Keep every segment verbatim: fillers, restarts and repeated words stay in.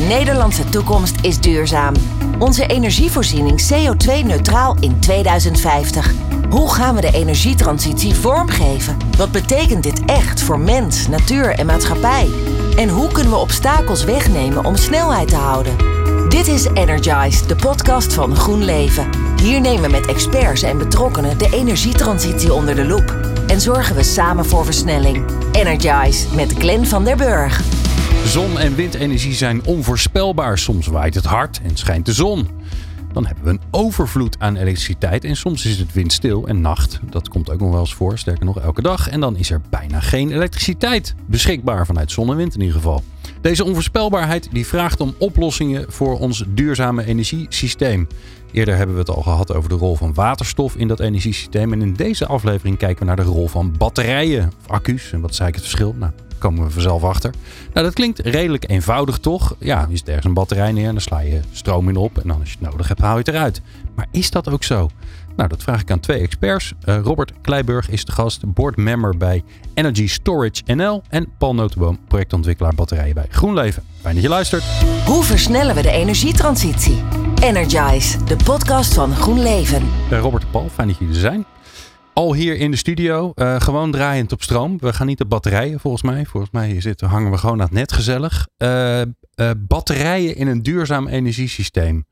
De Nederlandse toekomst is duurzaam. Onze energievoorziening C O twee neutraal in tweeduizend vijftig. Hoe gaan we de energietransitie vormgeven? Wat betekent dit echt voor mens, natuur en maatschappij? En hoe kunnen we obstakels wegnemen om snelheid te houden? Dit is Energize, de podcast van GroenLeven. Hier nemen we met experts en betrokkenen de energietransitie onder de loep. En zorgen we samen voor versnelling. Energize met Glenn van der Burg. Zon- en windenergie zijn onvoorspelbaar. Soms waait het hard en schijnt de zon. Dan hebben we een overvloed aan elektriciteit en soms is het windstil en nacht. Dat komt ook nog wel eens voor, sterker nog elke dag. En dan is er bijna geen elektriciteit beschikbaar vanuit zon en wind in ieder geval. Deze onvoorspelbaarheid die vraagt om oplossingen voor ons duurzame energiesysteem. Eerder hebben we het al gehad over de rol van waterstof in dat energiesysteem. En in deze aflevering kijken we naar de rol van batterijen of accu's. En wat is eigenlijk het verschil? Nou, daar komen we vanzelf achter. Nou, dat klinkt redelijk eenvoudig toch? Ja, je zet ergens een batterij neer en dan sla je stroom in op. En dan als je het nodig hebt, haal je het eruit. Maar is dat ook zo? Nou, dat vraag ik aan twee experts. Uh, Robert Kleiburg is de gast, boardmember bij Energy Storage N L. En Paul Noteboom, projectontwikkelaar batterijen bij GroenLeven. Fijn dat je luistert. Hoe versnellen we de energietransitie? Energize, de podcast van GroenLeven. Uh, Robert en Paul, fijn dat jullie er zijn. Al hier in de studio, uh, gewoon draaiend op stroom. We gaan niet op batterijen volgens mij. Volgens mij zitten, hangen we gewoon aan het net gezellig. Uh, uh, batterijen in een duurzaam energiesysteem.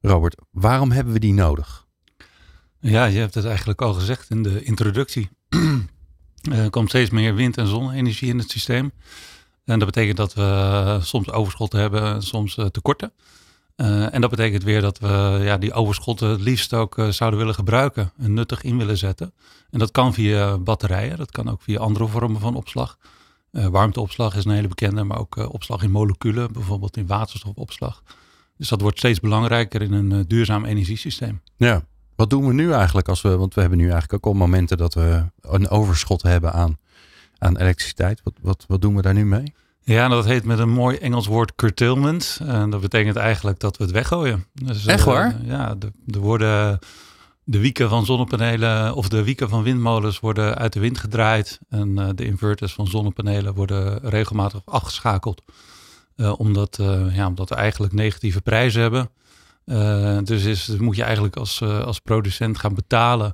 Robert, waarom hebben we die nodig? Ja, je hebt het eigenlijk al gezegd in de introductie. Er komt steeds meer wind- en zonne-energie in het systeem. En dat betekent dat we soms overschotten hebben, soms tekorten. Uh, en dat betekent weer dat we ja, die overschotten het liefst ook uh, zouden willen gebruiken en nuttig in willen zetten. En dat kan via batterijen, dat kan ook via andere vormen van opslag. Uh, warmteopslag is een hele bekende, maar ook uh, opslag in moleculen, bijvoorbeeld in waterstofopslag. Dus dat wordt steeds belangrijker in een uh, duurzaam energiesysteem. Ja. Wat doen we nu eigenlijk als we, want we hebben nu eigenlijk ook al momenten dat we een overschot hebben aan, aan elektriciteit. Wat, wat, wat doen we daar nu mee? Ja, dat heet met een mooi Engels woord curtailment. En dat betekent eigenlijk dat we het weggooien. Dus, echt waar? Uh, ja, de, de, worden, de wieken van zonnepanelen of de wieken van windmolens worden uit de wind gedraaid. En uh, de inverters van zonnepanelen worden regelmatig afgeschakeld. Uh, omdat, uh, ja, omdat we eigenlijk negatieve prijzen hebben. Uh, dus is, moet je eigenlijk als, uh, als producent gaan betalen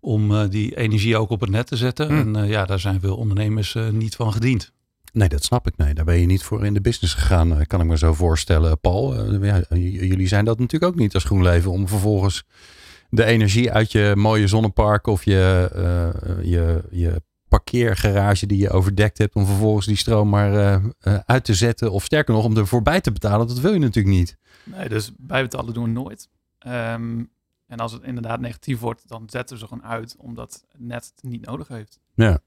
om uh, die energie ook op het net te zetten. Mm. En uh, ja, daar zijn veel ondernemers uh, niet van gediend. Nee, dat snap ik. Nee, daar ben je niet voor in de business gegaan, kan ik me zo voorstellen, Paul. Uh, ja, j- jullie zijn dat natuurlijk ook niet als GroenLeven om vervolgens de energie uit je mooie zonnepark of je, uh, je, je parkeergarage die je overdekt hebt, om vervolgens die stroom maar uh, uh, uit te zetten of sterker nog om er voorbij te betalen. Dat wil je natuurlijk niet. Nee, dus bijbetalen doen we nooit. Um, en als het inderdaad negatief wordt, dan zetten we ze gewoon uit, omdat het net het niet nodig heeft. Ja.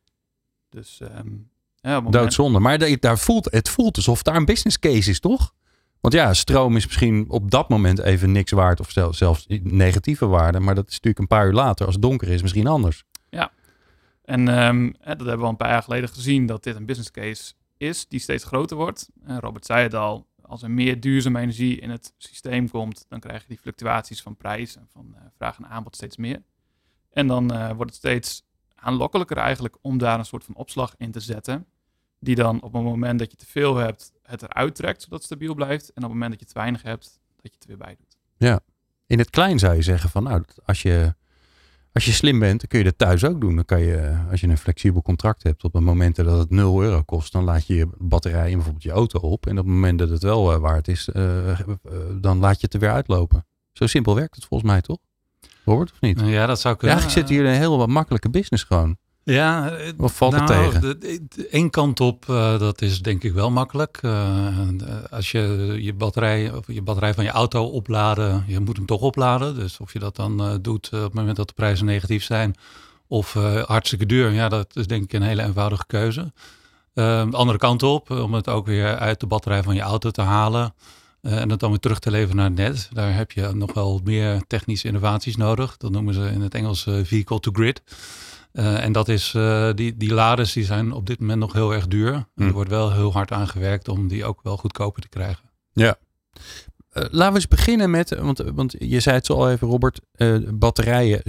Dus, um, ja, moment... Doodzonde. Maar de, daar voelt, het voelt alsof daar een business case is, toch? Want ja, stroom is misschien op dat moment even niks waard, of zelfs, zelfs negatieve waarde. Maar dat is natuurlijk een paar uur later, als het donker is, misschien anders. Ja. En um, dat hebben we al een paar jaar geleden gezien, dat dit een business case is, die steeds groter wordt. En Robert zei het al. Als er meer duurzame energie in het systeem komt, dan krijg je die fluctuaties van prijs en van uh, vraag en aanbod steeds meer. En dan uh, wordt het steeds aanlokkelijker eigenlijk om daar een soort van opslag in te zetten. Die dan op het moment dat je te veel hebt, het eruit trekt, zodat het stabiel blijft. En op het moment dat je te weinig hebt, dat je het weer bij doet. Ja, in het klein zou je zeggen van nou, als je, als je slim bent, dan kun je dat thuis ook doen. Dan kan je, als je een flexibel contract hebt, op het moment dat het nul euro kost, dan laat je je batterij in bijvoorbeeld je auto op. En op het moment dat het wel uh, waard is, uh, uh, dan laat je het er weer uitlopen. Zo simpel werkt het volgens mij, toch? Robert, of niet? Ja, dat zou kunnen. Ja, eigenlijk zit hier een heel wat makkelijke business gewoon. Ja. Of valt nou, het tegen? De, de, de, één kant op, uh, dat is denk ik wel makkelijk. Uh, als je je batterij, of je batterij van je auto opladen, je moet hem toch opladen. Dus of je dat dan uh, doet op het moment dat de prijzen negatief zijn of uh, hartstikke duur. Ja, dat is denk ik een hele eenvoudige keuze. Uh, de andere kant op, om het ook weer uit de batterij van je auto te halen. Uh, en het dan weer terug te leveren naar het net. Daar heb je nog wel meer technische innovaties nodig. Dat noemen ze in het Engels uh, vehicle to grid. Uh, en dat is, uh, die, die laders die zijn op dit moment nog heel erg duur. Hmm. Er wordt wel heel hard aan gewerkt om die ook wel goedkoper te krijgen. Ja. Uh, laten we eens beginnen met, want, want je zei het zo al even, Robert, uh, batterijen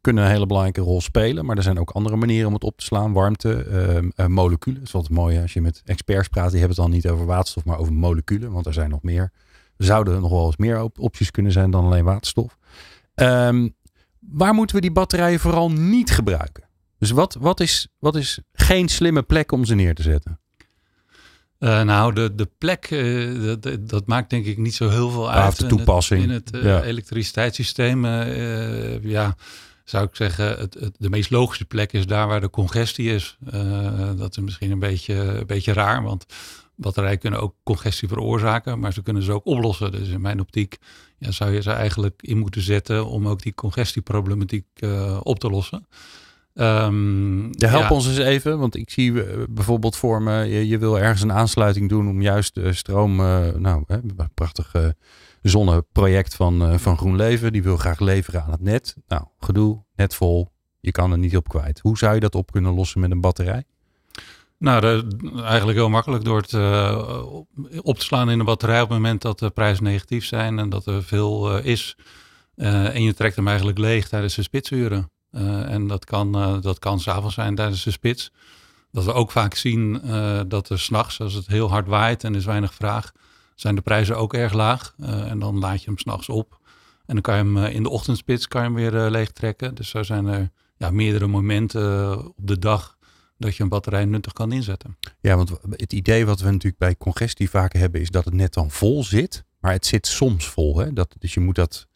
kunnen een hele belangrijke rol spelen, maar er zijn ook andere manieren om het op te slaan. Warmte, uh, uh, moleculen. Dat is wat mooi als je met experts praat. Die hebben het dan niet over waterstof, maar over moleculen, want er zijn nog meer. Er zouden nog wel eens meer op opties kunnen zijn dan alleen waterstof. Um, waar moeten we die batterijen vooral niet gebruiken? Dus wat, wat, is, wat is geen slimme plek om ze neer te zetten? Uh, nou, de, de plek, uh, de, de, dat maakt denk ik niet zo heel veel uit. De toepassing. In het, in het uh, ja. elektriciteitssysteem, uh, ja, zou ik zeggen, het, het, de meest logische plek is daar waar de congestie is. Uh, dat is misschien een beetje, een beetje raar, want batterijen kunnen ook congestie veroorzaken, maar ze kunnen ze ook oplossen. Dus in mijn optiek ja, zou je ze eigenlijk in moeten zetten om ook die congestieproblematiek uh, op te lossen. Um, ja, help ja. ons eens even, want ik zie bijvoorbeeld voor me, je, je wil ergens een aansluiting doen om juist uh, stroom, uh, nou, hè, een prachtig uh, zonneproject van, uh, van GroenLeven, die wil graag leveren aan het net. Nou, gedoe, net vol, je kan er niet op kwijt. Hoe zou je dat op kunnen lossen met een batterij? Nou, de, eigenlijk heel makkelijk door het uh, op te slaan in de batterij op het moment dat de prijzen negatief zijn en dat er veel uh, is. Uh, en je trekt hem eigenlijk leeg tijdens de spitsuren. Uh, en dat kan, uh, dat kan 's avonds zijn tijdens de spits. Dat we ook vaak zien uh, dat er 's nachts, als het heel hard waait en er is weinig vraag, zijn de prijzen ook erg laag. Uh, en dan laad je hem 's nachts op. En dan kan je hem uh, in de ochtendspits kan je hem weer uh, leeg trekken. Dus zo zijn er ja, meerdere momenten uh, op de dag dat je een batterij nuttig kan inzetten. Ja, want het idee wat we natuurlijk bij congestie vaak hebben is dat het net dan vol zit. Maar het zit soms vol. Hè? Dat, dus je moet dat...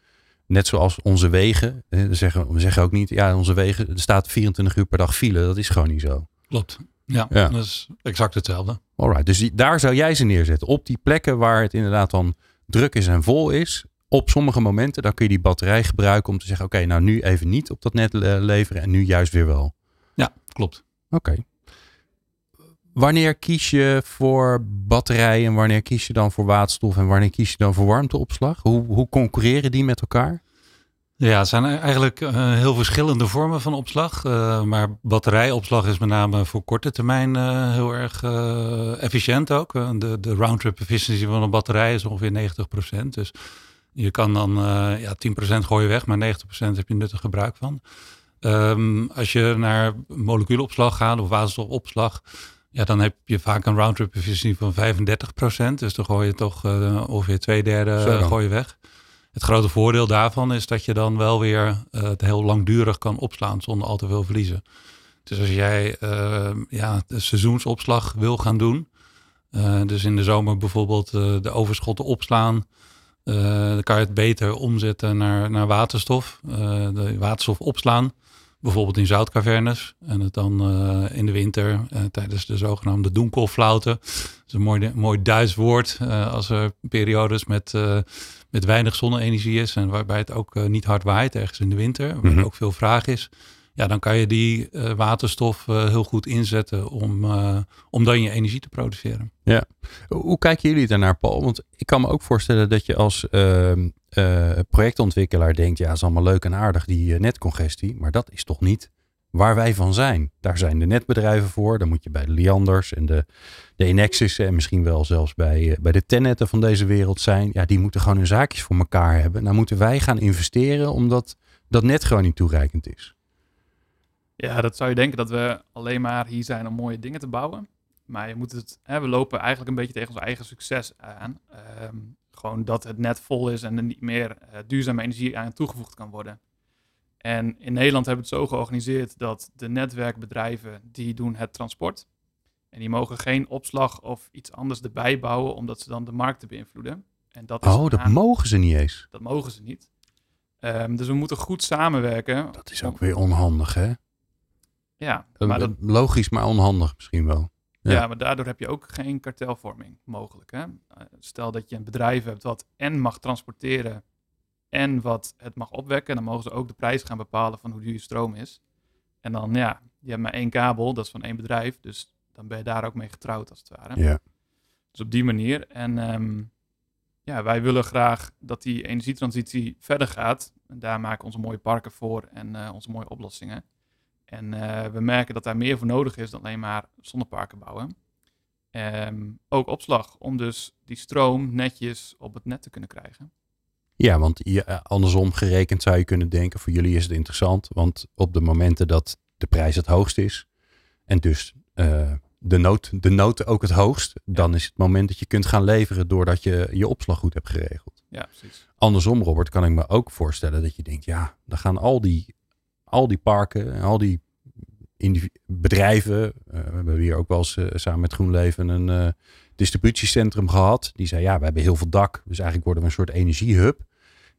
Net zoals onze wegen, we zeggen, we zeggen ook niet, ja, onze wegen, er staat vierentwintig uur per dag file. Dat is gewoon niet zo. Klopt, ja, ja. Dat is exact hetzelfde. Alright, dus die, daar zou jij ze neerzetten. Op die plekken waar het inderdaad dan druk is en vol is. Op sommige momenten, dan kun je die batterij gebruiken om te zeggen, oké, okay, nou nu even niet op dat net leveren en nu juist weer wel. Ja, klopt. Oké. Okay. Wanneer kies je voor batterijen en wanneer kies je dan voor waterstof en wanneer kies je dan voor warmteopslag? Hoe, hoe concurreren die met elkaar? Ja, het zijn eigenlijk uh, heel verschillende vormen van opslag. Uh, maar batterijopslag is met name voor korte termijn uh, heel erg uh, efficiënt ook. Uh, de de round-trip efficiency van een batterij is ongeveer negentig procent. Dus je kan dan uh, ja, tien procent gooien weg, maar negentig procent heb je nuttig gebruik van. Um, als je naar moleculenopslag gaat of waterstofopslag... Ja, dan heb je vaak een round-trip efficiëntie van vijfendertig procent. Dus dan gooi je toch uh, ongeveer twee derde gooi je weg. Het grote voordeel daarvan is dat je dan wel weer uh, het heel langdurig kan opslaan zonder al te veel verliezen. Dus als jij uh, ja, de seizoensopslag wil gaan doen. Uh, dus in de zomer bijvoorbeeld uh, de overschotten opslaan. Uh, dan kan je het beter omzetten naar, naar waterstof. Uh, de waterstof opslaan. Bijvoorbeeld in zoutcavernes en het dan uh, in de winter uh, tijdens de zogenaamde dunkelflaute. Dat is een mooi, mooi Duits woord uh, als er periodes met, uh, met weinig zonne-energie is en waarbij het ook uh, niet hard waait ergens in de winter. Waar mm-hmm. er ook veel vraag is. Ja, dan kan je die uh, waterstof uh, heel goed inzetten om, uh, om dan je energie te produceren. Ja, hoe kijken jullie daarnaar, Paul? Want ik kan me ook voorstellen dat je als uh, uh, projectontwikkelaar denkt, ja, het is allemaal leuk en aardig, die uh, netcongestie. Maar dat is toch niet waar wij van zijn. Daar zijn de netbedrijven voor. Dan moet je bij de Lianders en de, de Enexis en misschien wel zelfs bij, uh, bij de TenneTen van deze wereld zijn. Ja, die moeten gewoon hun zaakjes voor elkaar hebben. Nou moeten wij gaan investeren omdat dat net gewoon niet toereikend is. Ja, dat zou je denken dat we alleen maar hier zijn om mooie dingen te bouwen. Maar je moet het, hè, we lopen eigenlijk een beetje tegen ons eigen succes aan. Um, gewoon dat het net vol is en er niet meer uh, duurzame energie aan toegevoegd kan worden. En in Nederland hebben we het zo georganiseerd dat de netwerkbedrijven, die doen het transport. En die mogen geen opslag of iets anders erbij bouwen, omdat ze dan de markten beïnvloeden. En dat is oh, dat aan... mogen ze niet eens. Dat mogen ze niet. Um, dus we moeten goed samenwerken. Dat is ook weer onhandig, hè? Ja, maar dat... Logisch, maar onhandig misschien wel. Ja. ja, maar daardoor heb je ook geen kartelvorming mogelijk. Hè? Stel dat je een bedrijf hebt wat en mag transporteren en wat het mag opwekken. Dan mogen ze ook de prijs gaan bepalen van hoe duur je stroom is. En dan, ja, je hebt maar één kabel, dat is van één bedrijf. Dus dan ben je daar ook mee getrouwd als het ware. Ja. Dus op die manier. En um, ja, wij willen graag dat die energietransitie verder gaat. En daar maken we onze mooie parken voor en uh, onze mooie oplossingen. En uh, we merken dat daar meer voor nodig is dan alleen maar zonneparken bouwen. um, ook opslag. Om dus die stroom netjes op het net te kunnen krijgen. Ja, want je, andersom gerekend zou je kunnen denken, voor jullie is het interessant. Want op de momenten dat de prijs het hoogst is en dus uh, de nood de nood ook het hoogst, ja, dan is het moment dat je kunt gaan leveren doordat je je opslag goed hebt geregeld. Ja, precies. Andersom, Robert, kan ik me ook voorstellen dat je denkt, ja, dan gaan al die, al die parken en al die bedrijven, uh, we hebben hier ook wel eens uh, samen met GroenLeven een uh, distributiecentrum gehad. Die zei, ja, we hebben heel veel dak. Dus eigenlijk worden we een soort energiehub.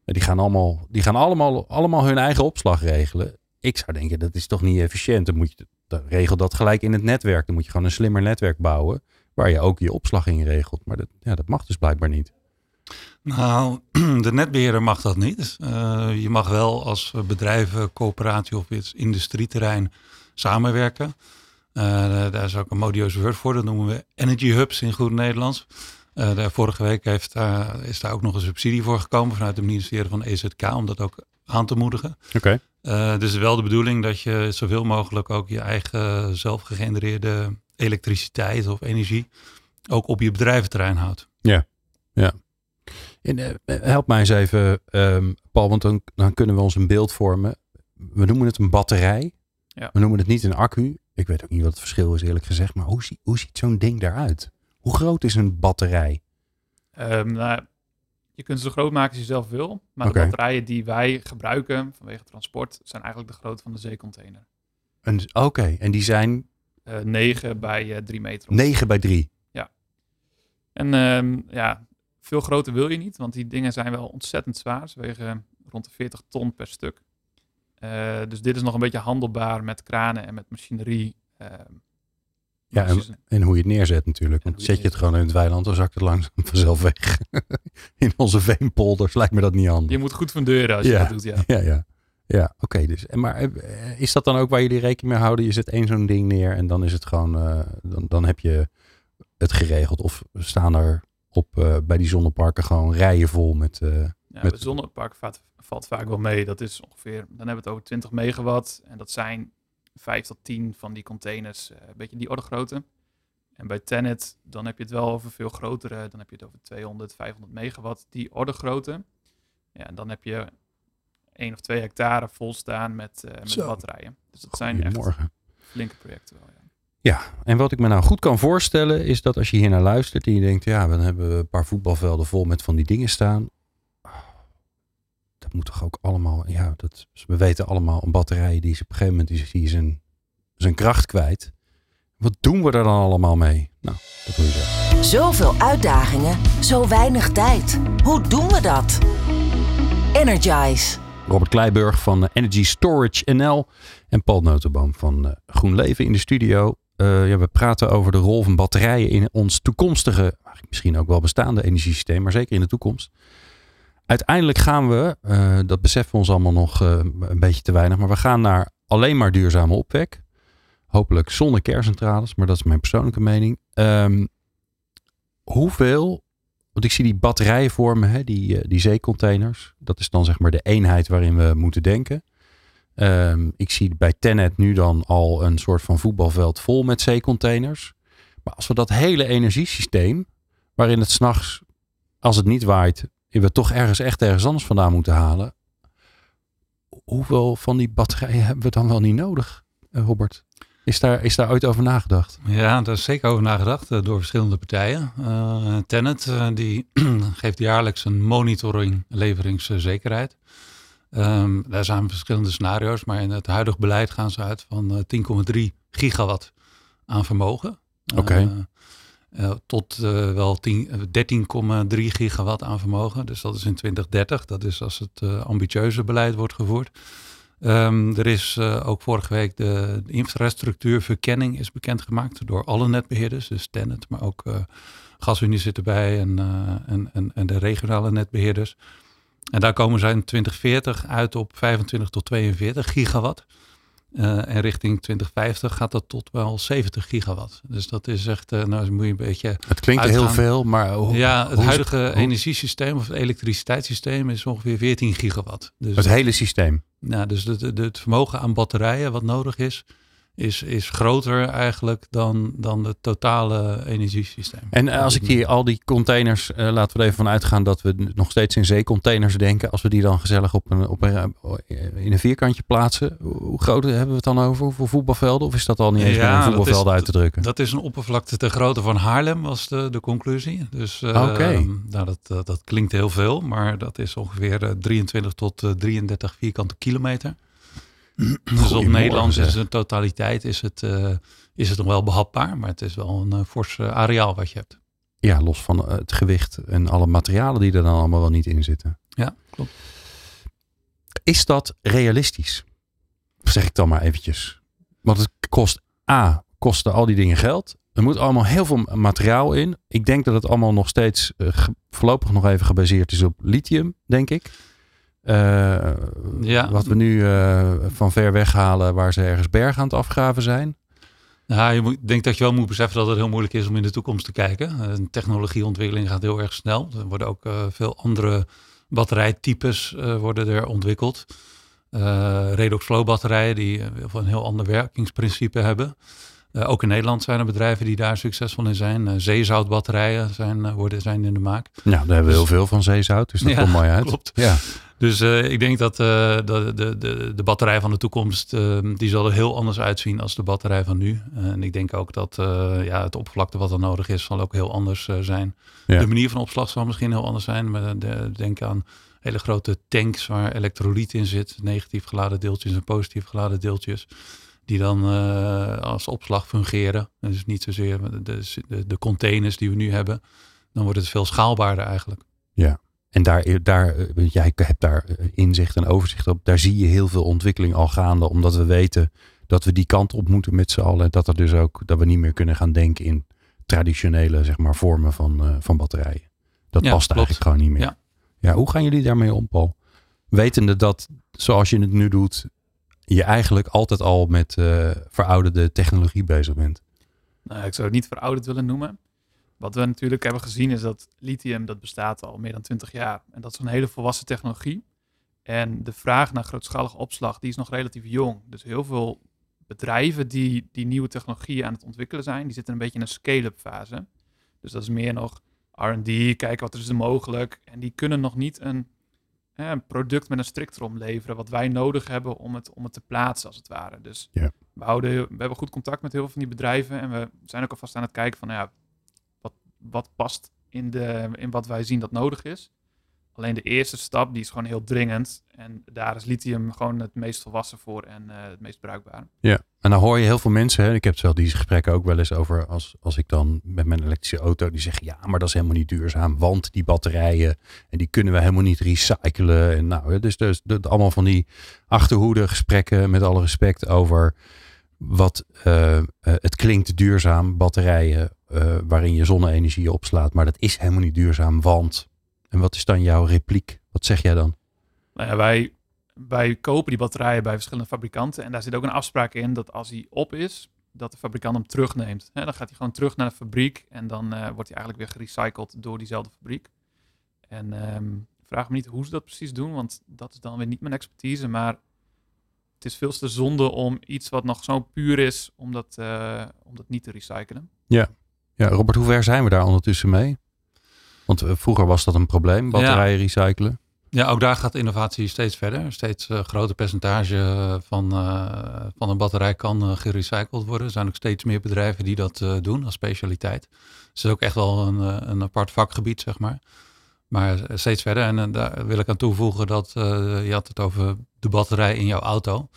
Die gaan allemaal, die gaan allemaal, allemaal hun eigen opslag regelen. Ik zou denken, dat is toch niet efficiënt. Dan moet je, dan regel dat gelijk in het netwerk. Dan moet je gewoon een slimmer netwerk bouwen, waar je ook je opslag in regelt. Maar dat, ja, dat mag dus blijkbaar niet. Nou, de netbeheerder mag dat niet. Uh, je mag wel als bedrijven, coöperatie of iets industrieterrein samenwerken. Uh, daar is ook een modieus woord voor. Dat noemen we energy hubs in goed Nederlands. Uh, daar vorige week heeft, uh, is daar ook nog een subsidie voor gekomen vanuit het ministerie van E Z K om dat ook aan te moedigen. Okay. Uh, dus wel de bedoeling dat je zoveel mogelijk ook je eigen zelf gegenereerde elektriciteit of energie ook op je bedrijventerrein houdt. Ja, ja. En, uh, help mij eens even, um, Paul, want dan, dan kunnen we ons een beeld vormen. We noemen het een batterij. Ja. We noemen het niet een accu. Ik weet ook niet wat het verschil is, eerlijk gezegd. Maar hoe, zie, hoe ziet zo'n ding daaruit? Hoe groot is een batterij? Um, nou, je kunt ze zo groot maken als je zelf wil. Maar okay, de batterijen die wij gebruiken vanwege transport zijn eigenlijk de grootte van de zeecontainer. Oké, okay. En die zijn? Uh, negen bij drie meter. negen bij drie? Ja. En um, ja, veel groter wil je niet. Want die dingen zijn wel ontzettend zwaar. Ze wegen rond de veertig ton per stuk. Uh, dus dit is nog een beetje handelbaar met kranen en met machinerie. Uh, ja, en, en hoe je het neerzet natuurlijk. Want zet je het gewoon in het weiland, dan zakt het langzaam vanzelf weg. In onze veenpolders lijkt me dat niet handig. Je moet goed funderen als je ja, dat doet, ja. Ja, ja. Ja, oké. Okay, dus, maar is dat dan ook waar jullie rekening mee houden? Je zet één zo'n ding neer en dan is het gewoon, uh, dan, dan heb je het geregeld. Of staan er op, uh, bij die zonneparken gewoon rijen vol met... Uh, Ja, met het zonnepark vaat, valt vaak wel mee. Dat is ongeveer, dan hebben we het over twintig megawatt. En dat zijn vijf tot tien van die containers. Een beetje die orde grootte. En bij TenneT, dan heb je het wel over veel grotere. Dan heb je het over tweehonderd, vijfhonderd megawatt. Die orde grootte. Ja, en dan heb je één of twee hectare volstaan met, uh, met batterijen. Dus dat zijn echt flinke projecten wel, ja. Ja, en wat ik me nou goed kan voorstellen is dat als je hier naar luistert en je denkt, ja, dan hebben we een paar voetbalvelden vol met van die dingen staan. Dat moet toch ook allemaal, ja, dat, we weten allemaal een batterij die is op een gegeven moment die, die zijn, zijn kracht kwijt. Wat doen we daar dan allemaal mee? Nou, dat wil je zeggen. Zoveel uitdagingen, zo weinig tijd. Hoe doen we dat? Energize. Robert Kleiburg van Energy Storage N L en Paul Noteboom van GroenLeven in de studio. Uh, ja, we praten over de rol van batterijen in ons toekomstige, misschien ook wel bestaande energiesysteem, maar zeker in de toekomst. Uiteindelijk gaan we, uh, dat beseffen we ons allemaal nog uh, een beetje te weinig, maar we gaan naar alleen maar duurzame opwek. Hopelijk zonder kerncentrales, maar dat is mijn persoonlijke mening. Um, hoeveel, want ik zie die batterijen vormen, hè, die, uh, die zeecontainers. Dat is dan zeg maar de eenheid waarin we moeten denken. Um, ik zie bij TenneT nu dan al een soort van voetbalveld vol met zeecontainers. Maar als we dat hele energiesysteem, waarin het 's nachts, als het niet waait, we toch ergens echt ergens anders vandaan moeten halen. Hoeveel van die batterijen hebben we dan wel niet nodig, Robert? Is daar, is daar ooit over nagedacht? Ja, daar is zeker over nagedacht uh, door verschillende partijen. Uh, TenneT uh, die geeft jaarlijks een monitoring leveringszekerheid. Um, daar zijn verschillende scenario's, maar in het huidige beleid gaan ze uit van uh, tien komma drie gigawatt aan vermogen. Oké. Okay. Uh, Uh, tot uh, wel dertien komma drie gigawatt aan vermogen. Dus dat is in twintig dertig. Dat is als het uh, ambitieuze beleid wordt gevoerd. Um, er is uh, ook vorige week de, de infrastructuurverkenning is bekendgemaakt door alle netbeheerders. Dus TenneT, maar ook uh, Gasunie zit erbij en, uh, en, en, en de regionale netbeheerders. En daar komen zij in twintig veertig uit op vijfentwintig tot tweeënveertig gigawatt. Uh, en richting twintig vijftig gaat dat tot wel zeventig gigawatt. Dus dat is echt, uh, nou moet je een beetje het klinkt uitgaan. Heel veel, maar... Hoe, ja, het huidige het, energiesysteem of het elektriciteitssysteem is ongeveer veertien gigawatt. Dus het hele systeem? Nou, dus de, de, de, het vermogen aan batterijen wat nodig is, is, is groter eigenlijk dan, dan het totale energiesysteem. En als ik die, al die containers, uh, laten we er even van uitgaan dat we nog steeds in zeecontainers denken. Als we die dan gezellig op een, op een, in een vierkantje plaatsen. Hoe groot hebben we het dan over? Hoeveel voetbalvelden? Of is dat al niet eens ja, meer een voetbalveld uit te drukken? Dat is een oppervlakte ter grootte van Haarlem, was de, de conclusie. Dus uh, okay. nou, dat, dat, dat klinkt heel veel, maar dat is ongeveer drieëntwintig tot drieëndertig vierkante kilometer. Dus op Nederlands is de totaliteit is het, uh, is het nog wel behapbaar, maar het is wel een uh, fors uh, areaal wat je hebt. Ja, los van uh, het gewicht en alle materialen die er dan allemaal wel niet in zitten. Ja, klopt. Is dat realistisch? Zeg ik dan maar eventjes. Want het kost A, kosten al die dingen geld. Er moet allemaal heel veel materiaal in. Ik denk dat het allemaal nog steeds uh, voorlopig nog even gebaseerd is op lithium, denk ik. Uh, ja. Wat we nu uh, van ver weghalen, waar ze ergens bergen aan het afgraven zijn. Ja, je moet, denk dat je wel moet beseffen dat het heel moeilijk is om in de toekomst te kijken. Uh, technologieontwikkeling gaat heel erg snel. Er worden ook uh, veel andere batterijtypes uh, worden er ontwikkeld. Uh, Redox-flow batterijen die uh, een heel ander werkingsprincipe hebben. Uh, ook in Nederland zijn er bedrijven die daar succesvol in zijn. Uh, zeezoutbatterijen zijn, uh, worden, zijn in de maak. Ja, daar hebben we dus heel veel van zeezout, dus dat ja, komt mooi uit. Klopt. Ja. Dus uh, ik denk dat uh, de, de, de, de batterij van de toekomst, uh, die zal er heel anders uitzien als de batterij van nu. Uh, en ik denk ook dat uh, ja, het oppervlakte wat er nodig is, zal ook heel anders uh, zijn. Ja. De manier van opslag zal misschien heel anders zijn. Maar de, denk aan hele grote tanks waar elektrolyt in zit. Negatief geladen deeltjes en positief geladen deeltjes. Die dan uh, als opslag fungeren. Dus niet zozeer de, de, de containers die we nu hebben. Dan wordt het veel schaalbaarder eigenlijk. Ja. En daar, daar, jij hebt daar inzicht en overzicht op. Daar zie je heel veel ontwikkeling al gaande. Omdat we weten dat we die kant op moeten met z'n allen. Dat er dus ook dat we niet meer kunnen gaan denken in traditionele zeg maar, vormen van, uh, van batterijen. Dat ja, past klopt. Eigenlijk gewoon niet meer. Ja. Ja, hoe gaan jullie daarmee om, Paul? Wetende dat zoals je het nu doet, je eigenlijk altijd al met uh, verouderde technologie bezig bent. Nou, ik zou het niet verouderd willen noemen. Wat we natuurlijk hebben gezien is dat lithium, dat bestaat al meer dan twintig jaar. En dat is een hele volwassen technologie. En de vraag naar grootschalige opslag, die is nog relatief jong. Dus heel veel bedrijven die die nieuwe technologieën aan het ontwikkelen zijn, die zitten een beetje in een scale-up fase. Dus dat is meer nog R en D, kijken wat er is mogelijk. En die kunnen nog niet een, hè, een product met een strik erom leveren, wat wij nodig hebben om het, om het te plaatsen als het ware. Dus yeah. we, houden, we hebben goed contact met heel veel van die bedrijven. En we zijn ook alvast aan het kijken van, nou ja, wat past in, de, in wat wij zien dat nodig is. Alleen de eerste stap, die is gewoon heel dringend. En daar is lithium gewoon het meest volwassen voor en uh, het meest bruikbaar. Ja, en dan hoor je heel veel mensen. Hè? Ik heb wel die gesprekken ook wel eens over als, als ik dan met mijn elektrische auto, die zeggen ja, maar dat is helemaal niet duurzaam. Want die batterijen, en die kunnen we helemaal niet recyclen. En nou, dus, dus, dus allemaal van die achterhoede gesprekken met alle respect over wat uh, uh, het klinkt duurzaam, batterijen. Uh, waarin je zonne-energie opslaat. Maar dat is helemaal niet duurzaam, want... En wat is dan jouw repliek? Wat zeg jij dan? Nou ja, wij, wij kopen die batterijen bij verschillende fabrikanten. En daar zit ook een afspraak in dat als hij op is, dat de fabrikant hem terugneemt. He, dan gaat hij gewoon terug naar de fabriek. En dan uh, wordt hij eigenlijk weer gerecycled door diezelfde fabriek. En um, vraag me niet hoe ze dat precies doen, want dat is dan weer niet mijn expertise. Maar het is veel te zonde om iets wat nog zo puur is, om dat, uh, om dat niet te recyclen. Ja. Ja, Robert, hoe ver zijn we daar ondertussen mee? Want vroeger was dat een probleem, batterijen ja. recyclen. Ja, ook daar gaat innovatie steeds verder. Steeds uh, groter percentage van, uh, van een batterij kan uh, gerecycled worden. Er zijn ook steeds meer bedrijven die dat uh, doen als specialiteit. Dus het is ook echt wel een, een apart vakgebied, zeg maar. Maar steeds verder. En uh, daar wil ik aan toevoegen dat uh, je had het over de batterij in jouw auto.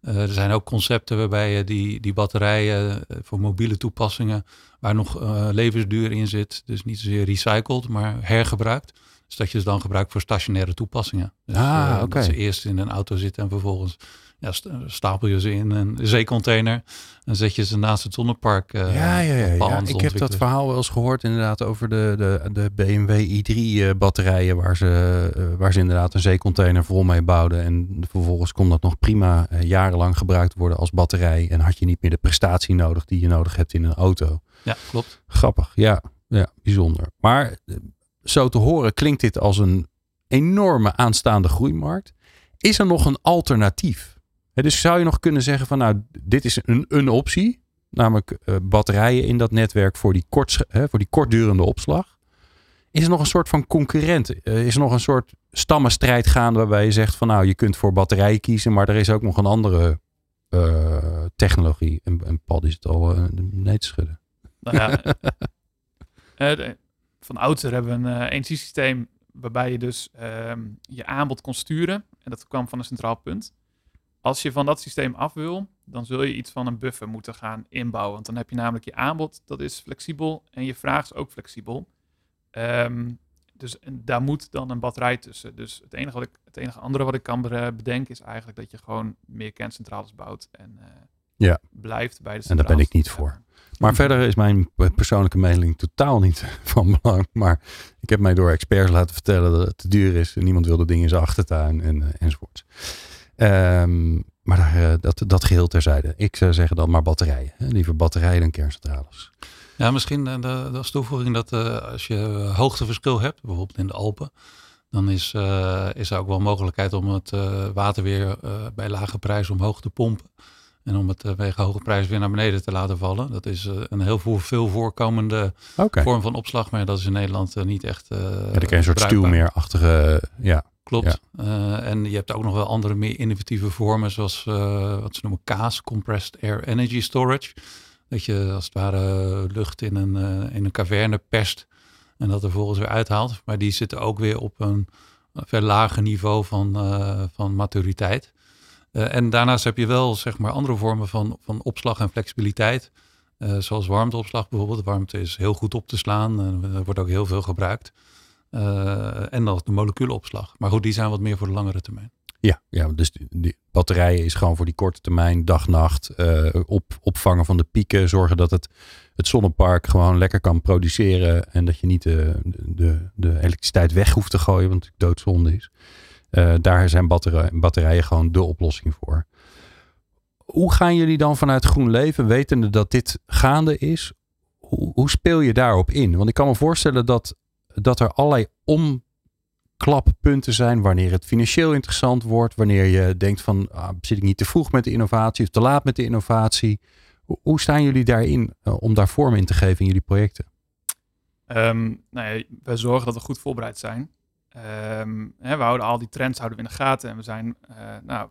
Uh, er zijn ook concepten waarbij je die, die batterijen voor mobiele toepassingen, waar nog uh, levensduur in zit, dus niet zozeer recycled, maar hergebruikt. Dus dat je ze dan gebruikt voor stationaire toepassingen. Dus, ah, uh, okay. Dat ze eerst in een auto zitten en vervolgens ja, stapel je ze in een zeecontainer en zet je ze naast het zonnepark. Uh, ja, ja, ja, ja. Ik heb dat verhaal wel eens gehoord inderdaad over de, de, de B M W i drie uh, batterijen waar ze, uh, waar ze inderdaad een zeecontainer vol mee bouwden. En vervolgens kon dat nog prima uh, jarenlang gebruikt worden als batterij en had je niet meer de prestatie nodig die je nodig hebt in een auto. Ja, klopt. Grappig, ja. Ja, bijzonder. Maar uh, zo te horen klinkt dit als een enorme aanstaande groeimarkt. Is er nog een alternatief? Dus zou je nog kunnen zeggen van nou, dit is een, een optie. Namelijk uh, batterijen in dat netwerk voor die, kort, uh, voor die kortdurende opslag. Is er nog een soort van concurrent? Uh, is er nog een soort stammenstrijd gaande waarbij je zegt van nou, je kunt voor batterijen kiezen. Maar er is ook nog een andere uh, technologie. En, en Paul is het al uh, nee te schudden. Nou ja, uh, van oudsher hebben we een uh, energiesysteem waarbij je dus uh, je aanbod kon sturen. En dat kwam van een centraal punt. Als je van dat systeem af wil, dan zul je iets van een buffer moeten gaan inbouwen. Want dan heb je namelijk je aanbod, dat is flexibel. En je vraag is ook flexibel. Um, dus en daar moet dan een batterij tussen. Dus het enige, wat ik, het enige andere wat ik kan bedenken is eigenlijk dat je gewoon meer kerncentrales bouwt. En uh, ja. blijft bij de centrales. En daar ben ik niet voor. Maar verder is mijn persoonlijke mening totaal niet van belang. Maar ik heb mij door experts laten vertellen dat het te duur is. En niemand wil dat ding in zijn achtertuin en, uh, enzovoort. Um, maar daar, dat, dat geheel terzijde. Ik zou zeggen dan maar batterijen. Hè? Liever batterijen dan kerncentrales. Ja, misschien uh, de, de als toevoeging dat uh, als je hoogteverschil hebt, bijvoorbeeld in de Alpen, dan is, uh, is er ook wel mogelijkheid om het uh, water weer uh, bij lage prijs omhoog te pompen. En om het uh, wegen hoge prijs weer naar beneden te laten vallen. Dat is uh, een heel veel voorkomende okay. vorm van opslag. Maar dat is in Nederland uh, niet echt uh, ja, dan krijg je een soort stuwmeerachtige... Uh, ja. Klopt. Ja. Uh, en je hebt ook nog wel andere meer innovatieve vormen, zoals uh, wat ze noemen C A E S, Compressed Air Energy Storage. Dat je als het ware lucht in een, uh, in een caverne perst en dat er vervolgens weer uithaalt. Maar die zitten ook weer op een veel lager niveau van, uh, van maturiteit. Uh, en daarnaast heb je wel zeg maar andere vormen van, van opslag en flexibiliteit. Uh, zoals warmteopslag bijvoorbeeld. Warmte is heel goed op te slaan en er wordt ook heel veel gebruikt. Uh, en dan de moleculenopslag. Maar goed, die zijn wat meer voor de langere termijn. Ja, ja dus die, die batterijen is gewoon voor die korte termijn, dag, nacht, uh, op, opvangen van de pieken. Zorgen dat het, het zonnepark gewoon lekker kan produceren. En dat je niet de, de, de elektriciteit weg hoeft te gooien, want het doodzonde is. Uh, daar zijn batterijen, batterijen gewoon de oplossing voor. Hoe gaan jullie dan vanuit GroenLeven, wetende dat dit gaande is, hoe, hoe speel je daarop in? Want ik kan me voorstellen dat... dat er allerlei omklappunten zijn wanneer het financieel interessant wordt. Wanneer je denkt van ah, zit ik niet te vroeg met de innovatie of te laat met de innovatie. Hoe staan jullie daarin uh, om daar vorm in te geven in jullie projecten? Um, nou ja, we zorgen dat we goed voorbereid zijn. Um, hè, we houden al die trends houden we in de gaten. En we zijn, uh, nou,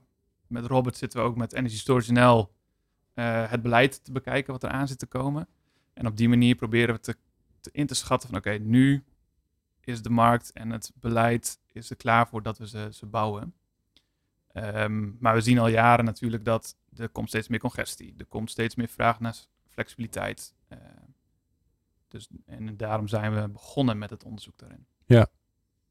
met Robert zitten we ook met Energy Storage N L uh, het beleid te bekijken wat er aan zit te komen. En op die manier proberen we te, te in te schatten van oké, okay, nu... is de markt en het beleid is er klaar voor dat we ze, ze bouwen. Um, maar we zien al jaren natuurlijk dat er komt steeds meer congestie. Er komt steeds meer vraag naar flexibiliteit. Uh, dus, en daarom zijn we begonnen met het onderzoek daarin. Ja.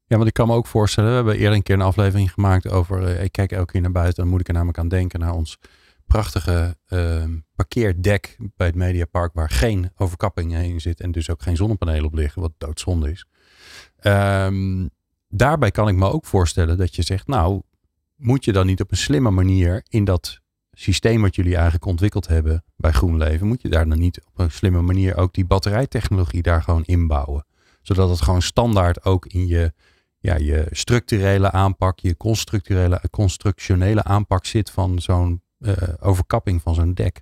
Ja, want ik kan me ook voorstellen, we hebben eerder een keer een aflevering gemaakt over... Uh, ik kijk elke keer naar buiten, dan moet ik er namelijk aan denken... naar ons prachtige uh, parkeerdek bij het Mediapark... waar geen overkapping heen zit en dus ook geen zonnepanelen op liggen... wat doodzonde is. Um, daarbij kan ik me ook voorstellen dat je zegt, nou, moet je dan niet op een slimme manier in dat systeem wat jullie eigenlijk ontwikkeld hebben bij GroenLeven, moet je daar dan niet op een slimme manier ook die batterijtechnologie daar gewoon inbouwen? Zodat het gewoon standaard ook in je, ja, je structurele aanpak, je constructurele, constructionele aanpak zit van zo'n uh, overkapping van zo'n dek.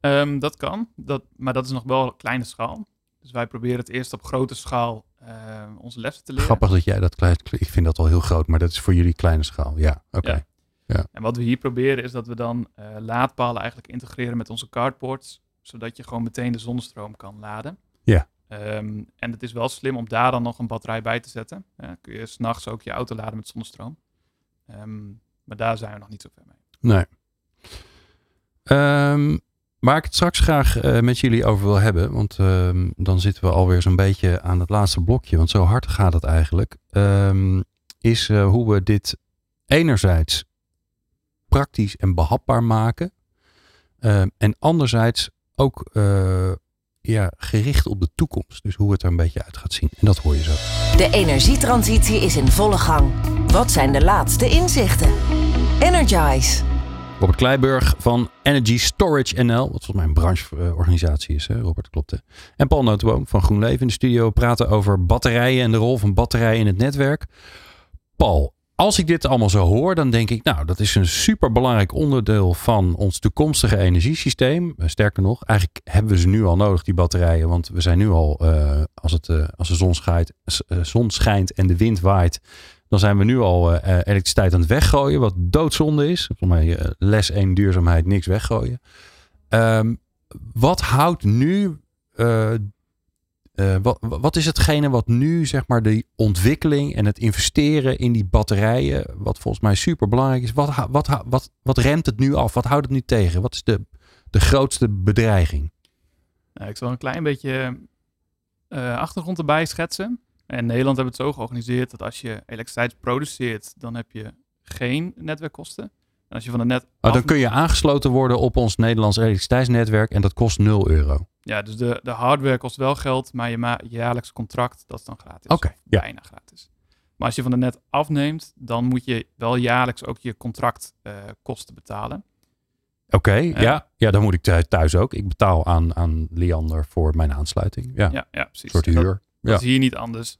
Um, dat kan, dat, maar dat is nog wel een kleine schaal. Dus wij proberen het eerst op grote schaal uh, onze lessen te leren. Grappig dat jij dat klein... Ik vind dat al heel groot, maar dat is voor jullie kleine schaal. Ja, oké. Okay. Ja. Ja. En wat we hier proberen is dat we dan uh, laadpalen eigenlijk integreren met onze cardboards. Zodat je gewoon meteen de zonnestroom kan laden. Ja. Um, en het is wel slim om daar dan nog een batterij bij te zetten. Uh, dan kun je s'nachts ook je auto laden met zonnestroom. Um, maar daar zijn we nog niet zo ver mee. Nee. Ehm... Um... Waar ik het straks graag uh, met jullie over wil hebben. Want um, dan zitten we alweer zo'n beetje aan het laatste blokje. Want zo hard gaat het eigenlijk. Um, is uh, hoe we dit enerzijds praktisch en behapbaar maken. Um, en anderzijds ook uh, ja, gericht op de toekomst. Dus hoe het er een beetje uit gaat zien. En dat hoor je zo. De energietransitie is in volle gang. Wat zijn de laatste inzichten? Energize. Robert Kleiburg van Energy Storage N L, wat volgens mij een brancheorganisatie is, hè? Robert, klopt hè? En Paul Noteboom van GroenLeven in de studio praten over batterijen en de rol van batterijen in het netwerk. Paul, Als ik dit allemaal zo hoor, dan denk ik, nou, dat is een superbelangrijk onderdeel van ons toekomstige energiesysteem. Sterker nog, eigenlijk hebben we ze nu al nodig, die batterijen. Want we zijn nu al, uh, als, het, uh, als de zon schijnt, uh, zon schijnt en de wind waait, dan zijn we nu al uh, elektriciteit aan het weggooien, wat doodzonde is. Volgens mij uh, les één duurzaamheid, niks weggooien. Um, wat houdt nu... Uh, Uh, wat, wat is hetgene wat nu, zeg maar, de ontwikkeling en het investeren in die batterijen, wat volgens mij super belangrijk is, wat, wat, wat, wat remt het nu af? Wat houdt het nu tegen? Wat is de, de grootste bedreiging? Nou, ik zal een klein beetje uh, achtergrond erbij schetsen. In Nederland hebben we het zo georganiseerd dat als je elektriciteit produceert, dan heb je geen netwerkkosten. En als je van het net af... oh, dan kun je aangesloten worden op ons Nederlands elektriciteitsnetwerk en dat kost nul euro. Ja, dus de, de hardware kost wel geld, maar je ma- jaarlijks contract, dat is dan gratis. Oké, ja. Bijna gratis. Maar als je van de net afneemt, dan moet je wel jaarlijks ook je contractkosten uh, betalen. Oké, okay, uh, ja. Ja, dan moet ik thuis ook. Ik betaal aan, aan Liander voor mijn aansluiting. Ja, ja, ja precies. Een soort huur. Dat, ja. Dat is hier niet anders.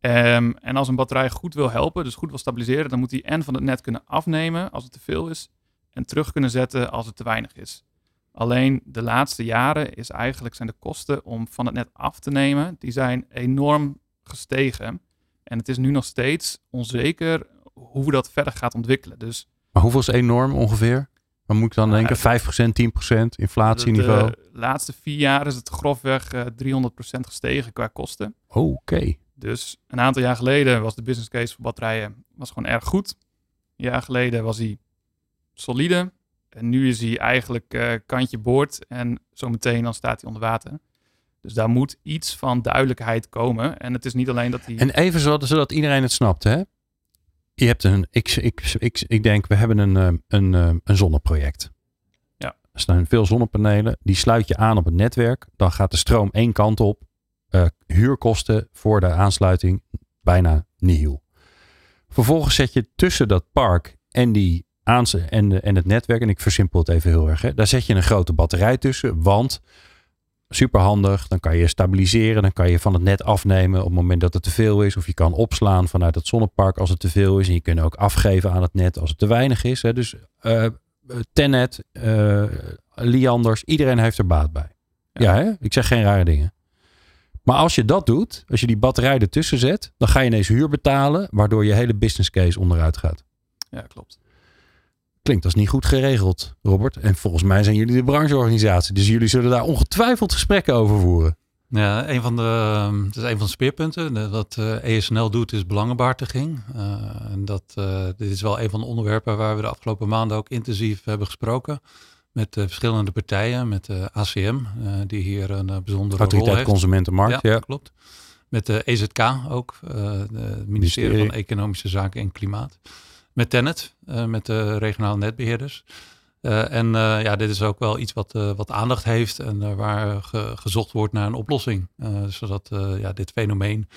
Um, en als een batterij goed wil helpen, dus goed wil stabiliseren, dan moet hij en van het net kunnen afnemen als het te veel is en terug kunnen zetten als het te weinig is. Alleen de laatste jaren is eigenlijk zijn de kosten om van het net af te nemen, die zijn enorm gestegen. En het is nu nog steeds onzeker hoe dat verder gaat ontwikkelen. Dus, maar hoeveel is enorm ongeveer? Dan moet ik dan denken vijf procent, tien procent inflatieniveau? De, de laatste vier jaar is het grofweg uh, driehonderd procent gestegen qua kosten. Oké. Okay. Dus een aantal jaar geleden was de business case voor batterijen was gewoon erg goed. Een jaar geleden was hij solide. En nu is hij eigenlijk uh, kantje boord en zometeen dan staat hij onder water. Dus daar moet iets van duidelijkheid komen. En het is niet alleen dat hij... En even zodat iedereen het snapt, hè? Je hebt een... Ik, ik, ik, ik denk, we hebben een, een, een zonneproject. Ja. Er staan veel zonnepanelen. Die sluit je aan op het netwerk. Dan gaat de stroom één kant op. Uh, huurkosten voor de aansluiting bijna nihil. Vervolgens zet je tussen dat park en die Aanse en, de, en het netwerk, en ik versimpel het even heel erg, hè. Daar zet je een grote batterij tussen, want superhandig, dan kan je stabiliseren, dan kan je van het net afnemen op het moment dat het te veel is, of je kan opslaan vanuit het zonnepark als het te veel is, en je kunt ook afgeven aan het net als het te weinig is, hè. Dus uh, TenneT, uh, Lianders, iedereen heeft er baat bij. Ja, ja hè? Ik zeg geen rare dingen. Maar als je dat doet, als je die batterij ertussen zet, dan ga je ineens huur betalen, waardoor je hele business case onderuit gaat. Ja, klopt. Klinkt als niet goed geregeld, Robert. En volgens mij zijn jullie de brancheorganisatie. Dus jullie zullen daar ongetwijfeld gesprekken over voeren. Ja, een van de, dat is een van de speerpunten. Wat E S N L doet is belangenbehartiging. Uh, dat, uh, dit is wel een van de onderwerpen waar we de afgelopen maanden ook intensief hebben gesproken. Met uh, verschillende partijen. Met de A C M, uh, die hier een uh, bijzondere Autoriteit rol heeft. Autoriteit Consumentenmarkt. Ja, ja, klopt. Met de E Z K ook. Uh, het ministerie, ministerie van Economische Zaken en Klimaat. Met TenneT, uh, met de regionale netbeheerders. Uh, en uh, ja, dit is ook wel iets wat, uh, wat aandacht heeft en uh, waar ge- gezocht wordt naar een oplossing. Uh, zodat uh, ja, dit fenomeen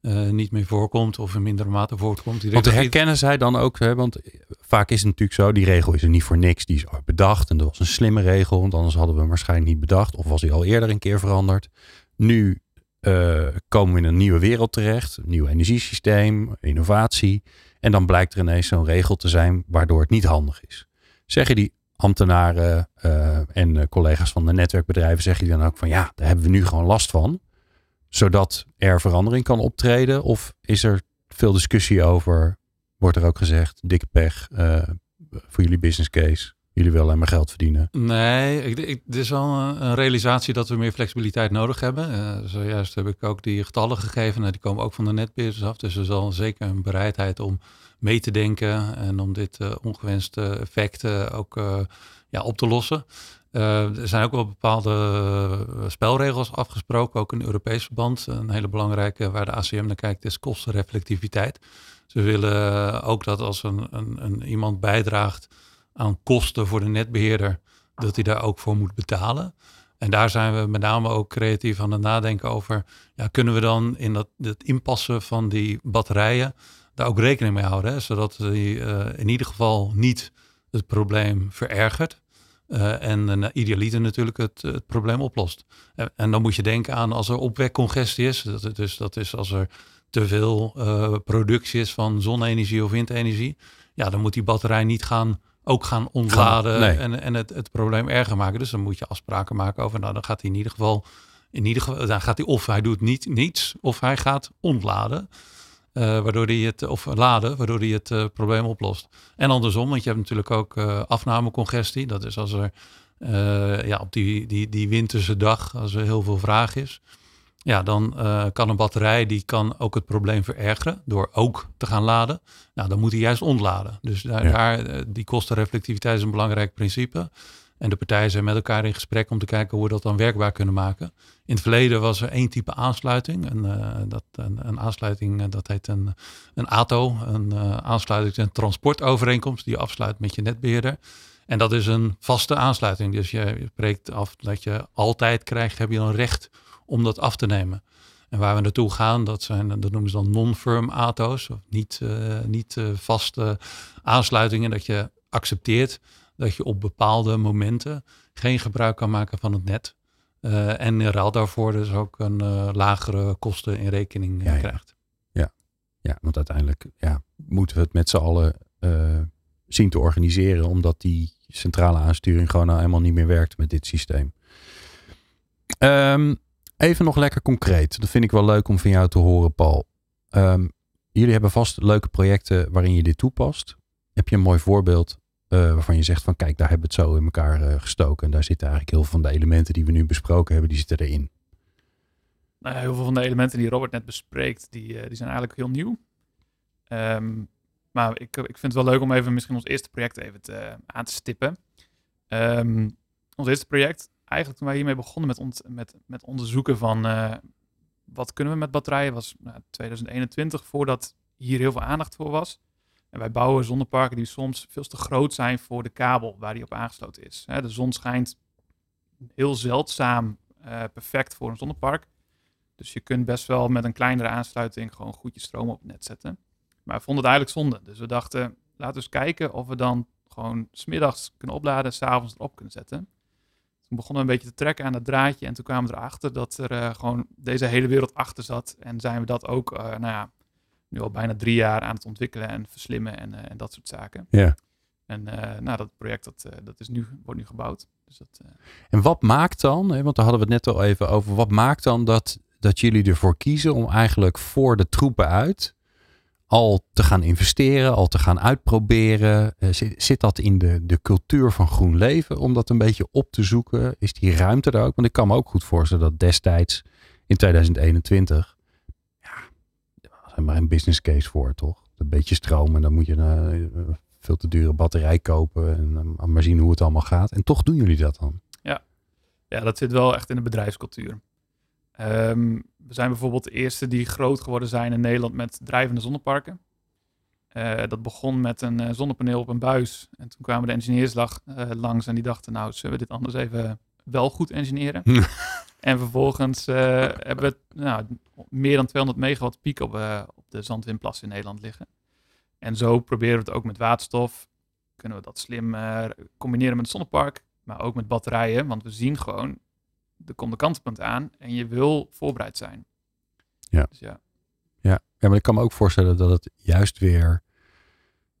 uh, niet meer voorkomt of in mindere mate voortkomt. Die want herkennen zij dan ook, hè, want vaak is het natuurlijk zo, die regel is er niet voor niks. Die is bedacht en dat was een slimme regel, want anders hadden we hem waarschijnlijk niet bedacht. Of was hij al eerder een keer veranderd. Nu uh, komen we in een nieuwe wereld terecht, een nieuw energiesysteem, innovatie. En dan blijkt er ineens zo'n regel te zijn waardoor het niet handig is. Zeggen die ambtenaren uh, en collega's van de netwerkbedrijven, zeggen die dan ook van ja, daar hebben we nu gewoon last van. Zodat er verandering kan optreden? Of is er veel discussie over? Wordt er ook gezegd, dikke pech uh, voor jullie business case. Jullie willen alleen maar geld verdienen. Nee, ik, ik, dit is wel een realisatie dat we meer flexibiliteit nodig hebben. Uh, zojuist heb ik ook die getallen gegeven. Nou, die komen ook van de netbeheerders af. Dus er is al zeker een bereidheid om mee te denken. En om dit uh, ongewenste effect uh, ook uh, ja, op te lossen. Uh, er zijn ook wel bepaalde spelregels afgesproken. Ook in Europees verband. Een hele belangrijke waar de A C M naar kijkt is kostenreflectiviteit. Ze willen ook dat als een, een, een iemand bijdraagt aan kosten voor de netbeheerder, dat hij daar ook voor moet betalen. En daar zijn we met name ook creatief aan het nadenken over, ja, kunnen we dan in dat, dat inpassen van die batterijen daar ook rekening mee houden, hè? Zodat die uh, in ieder geval niet het probleem verergert uh, en uh, idealiter natuurlijk het, het probleem oplost. En, en dan moet je denken aan als er opwekcongestie is, dat, dus dat is als er te veel uh, productie is van zonne-energie of windenergie, ja, dan moet die batterij niet gaan ook gaan ontladen gaan, nee. en, en het, het probleem erger maken. Dus dan moet je afspraken maken over, nou, dan gaat hij in ieder geval, in ieder geval, dan gaat hij of hij doet niet, niets, of hij gaat ontladen. Uh, waardoor die het, of laden, waardoor die het uh, probleem oplost. En andersom, want je hebt natuurlijk ook uh, afnamecongestie. Dat is als er uh, ja, op die, die, die winterse dag, als er heel veel vraag is, ja, dan uh, kan een batterij, die kan ook het probleem verergeren door ook te gaan laden. Nou, dan moet hij juist ontladen. Dus daar, ja. daar die kostenreflectiviteit is een belangrijk principe. En de partijen zijn met elkaar in gesprek om te kijken hoe we dat dan werkbaar kunnen maken. In het verleden was er één type aansluiting. Een, uh, dat, een, een aansluiting, uh, dat heet een, een A T O. Een uh, aansluiting en transportovereenkomst die je afsluit met je netbeheerder. En dat is een vaste aansluiting. Dus je, je spreekt af dat je altijd krijgt, heb je dan recht om dat af te nemen. En waar we naartoe gaan, dat zijn, dat noemen ze dan non-firm A T O's. Of niet, uh, niet uh, vaste aansluitingen, dat je accepteert dat je op bepaalde momenten geen gebruik kan maken van het net. Uh, en in ruil daarvoor dus ook een uh, lagere kosten in rekening ja, krijgt. Ja. Ja. ja, want uiteindelijk ja, moeten we het met z'n allen uh, zien te organiseren. Omdat die centrale aansturing gewoon nou helemaal niet meer werkt met dit systeem. Um, even nog lekker concreet. Dat vind ik wel leuk om van jou te horen, Paul. Um, jullie hebben vast leuke projecten waarin je dit toepast. Heb je een mooi voorbeeld Uh, waarvan je zegt van kijk, daar hebben we het zo in elkaar uh, gestoken. En daar zitten eigenlijk heel veel van de elementen die we nu besproken hebben, die zitten erin. Nou ja, heel veel van de elementen die Robert net bespreekt, die, uh, die zijn eigenlijk heel nieuw. Um, maar ik, ik vind het wel leuk om even misschien ons eerste project even te, uh, aan te stippen. Um, ons eerste project, eigenlijk toen wij hiermee begonnen met, ont, met, met onderzoeken van uh, wat kunnen we met batterijen, was uh, tweeduizend eenentwintig, voordat hier heel veel aandacht voor was. En wij bouwen zonneparken die soms veel te groot zijn voor de kabel waar die op aangesloten is. De zon schijnt heel zeldzaam perfect voor een zonnepark. Dus je kunt best wel met een kleinere aansluiting gewoon goed je stroom op het net zetten. Maar we vonden het eigenlijk zonde. Dus we dachten, laten we eens kijken of we dan gewoon 's middags kunnen opladen en 's avonds erop kunnen zetten. Toen begonnen we een beetje te trekken aan dat draadje. En toen kwamen we erachter dat er uh, gewoon deze hele wereld achter zat. En zijn we dat ook, uh, nou ja... nu al bijna drie jaar aan het ontwikkelen en verslimmen en, uh, en dat soort zaken. Ja. En uh, nou, dat project dat, uh, dat is nu, wordt nu gebouwd. Dus dat, uh... En wat maakt dan, hè, want daar hadden we het net al even over, wat maakt dan dat, dat jullie ervoor kiezen om eigenlijk voor de troepen uit al te gaan investeren, al te gaan uitproberen? Uh, zit, zit dat in de, de cultuur van GroenLeven om dat een beetje op te zoeken? Is die ruimte er ook? Want ik kan me ook goed voorstellen dat destijds in tweeduizend eenentwintig... maar een business case voor, toch? Een beetje stroom en dan moet je een uh, veel te dure batterij kopen en uh, maar zien hoe het allemaal gaat. En toch doen jullie dat dan? Ja, ja dat zit wel echt in de bedrijfscultuur. Um, we zijn bijvoorbeeld de eerste die groot geworden zijn in Nederland met drijvende zonneparken. Uh, dat begon met een uh, zonnepaneel op een buis. En toen kwamen de engineers lag, uh, langs en die dachten, nou, zullen we dit anders even wel goed engineeren? En vervolgens uh, hebben we nou, meer dan tweehonderd megawatt piek op, uh, op de Zandwindplassen in Nederland liggen. En zo proberen we het ook met waterstof. Kunnen we dat slim uh, combineren met het zonnepark, maar ook met batterijen. Want we zien gewoon, er komt een kantelpunt aan en je wil voorbereid zijn. Ja. Dus ja. Ja. ja, maar ik kan me ook voorstellen dat het juist weer...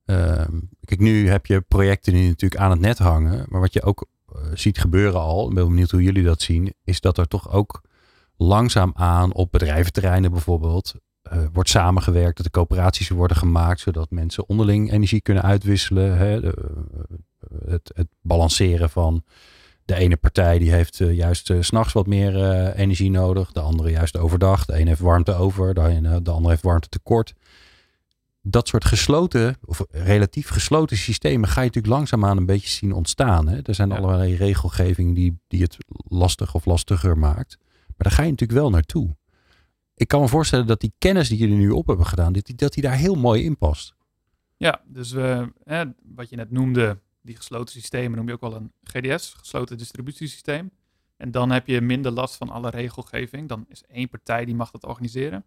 Uh, kijk, nu heb je projecten die natuurlijk aan het net hangen, maar wat je ook ziet gebeuren al, ik ben benieuwd hoe jullie dat zien, is dat er toch ook langzaamaan op bedrijventerreinen bijvoorbeeld uh, wordt samengewerkt, dat de coöperaties worden gemaakt, zodat mensen onderling energie kunnen uitwisselen. Hè? De, het, het balanceren van de ene partij die heeft uh, juist uh, 's nachts wat meer uh, energie nodig, de andere juist overdag, de ene heeft warmte over, de, ene, de andere heeft warmte tekort. Dat soort gesloten, of relatief gesloten systemen ga je natuurlijk langzaamaan een beetje zien ontstaan. Hè? Er zijn ja. allerlei regelgevingen die, die het lastig of lastiger maakt. Maar daar ga je natuurlijk wel naartoe. Ik kan me voorstellen dat die kennis die jullie nu op hebben gedaan, dat die, dat die daar heel mooi in past. Ja, dus uh, hè, wat je net noemde, die gesloten systemen noem je ook wel een G D S, gesloten distributiesysteem. En dan heb je minder last van alle regelgeving. Dan is één partij die mag dat organiseren.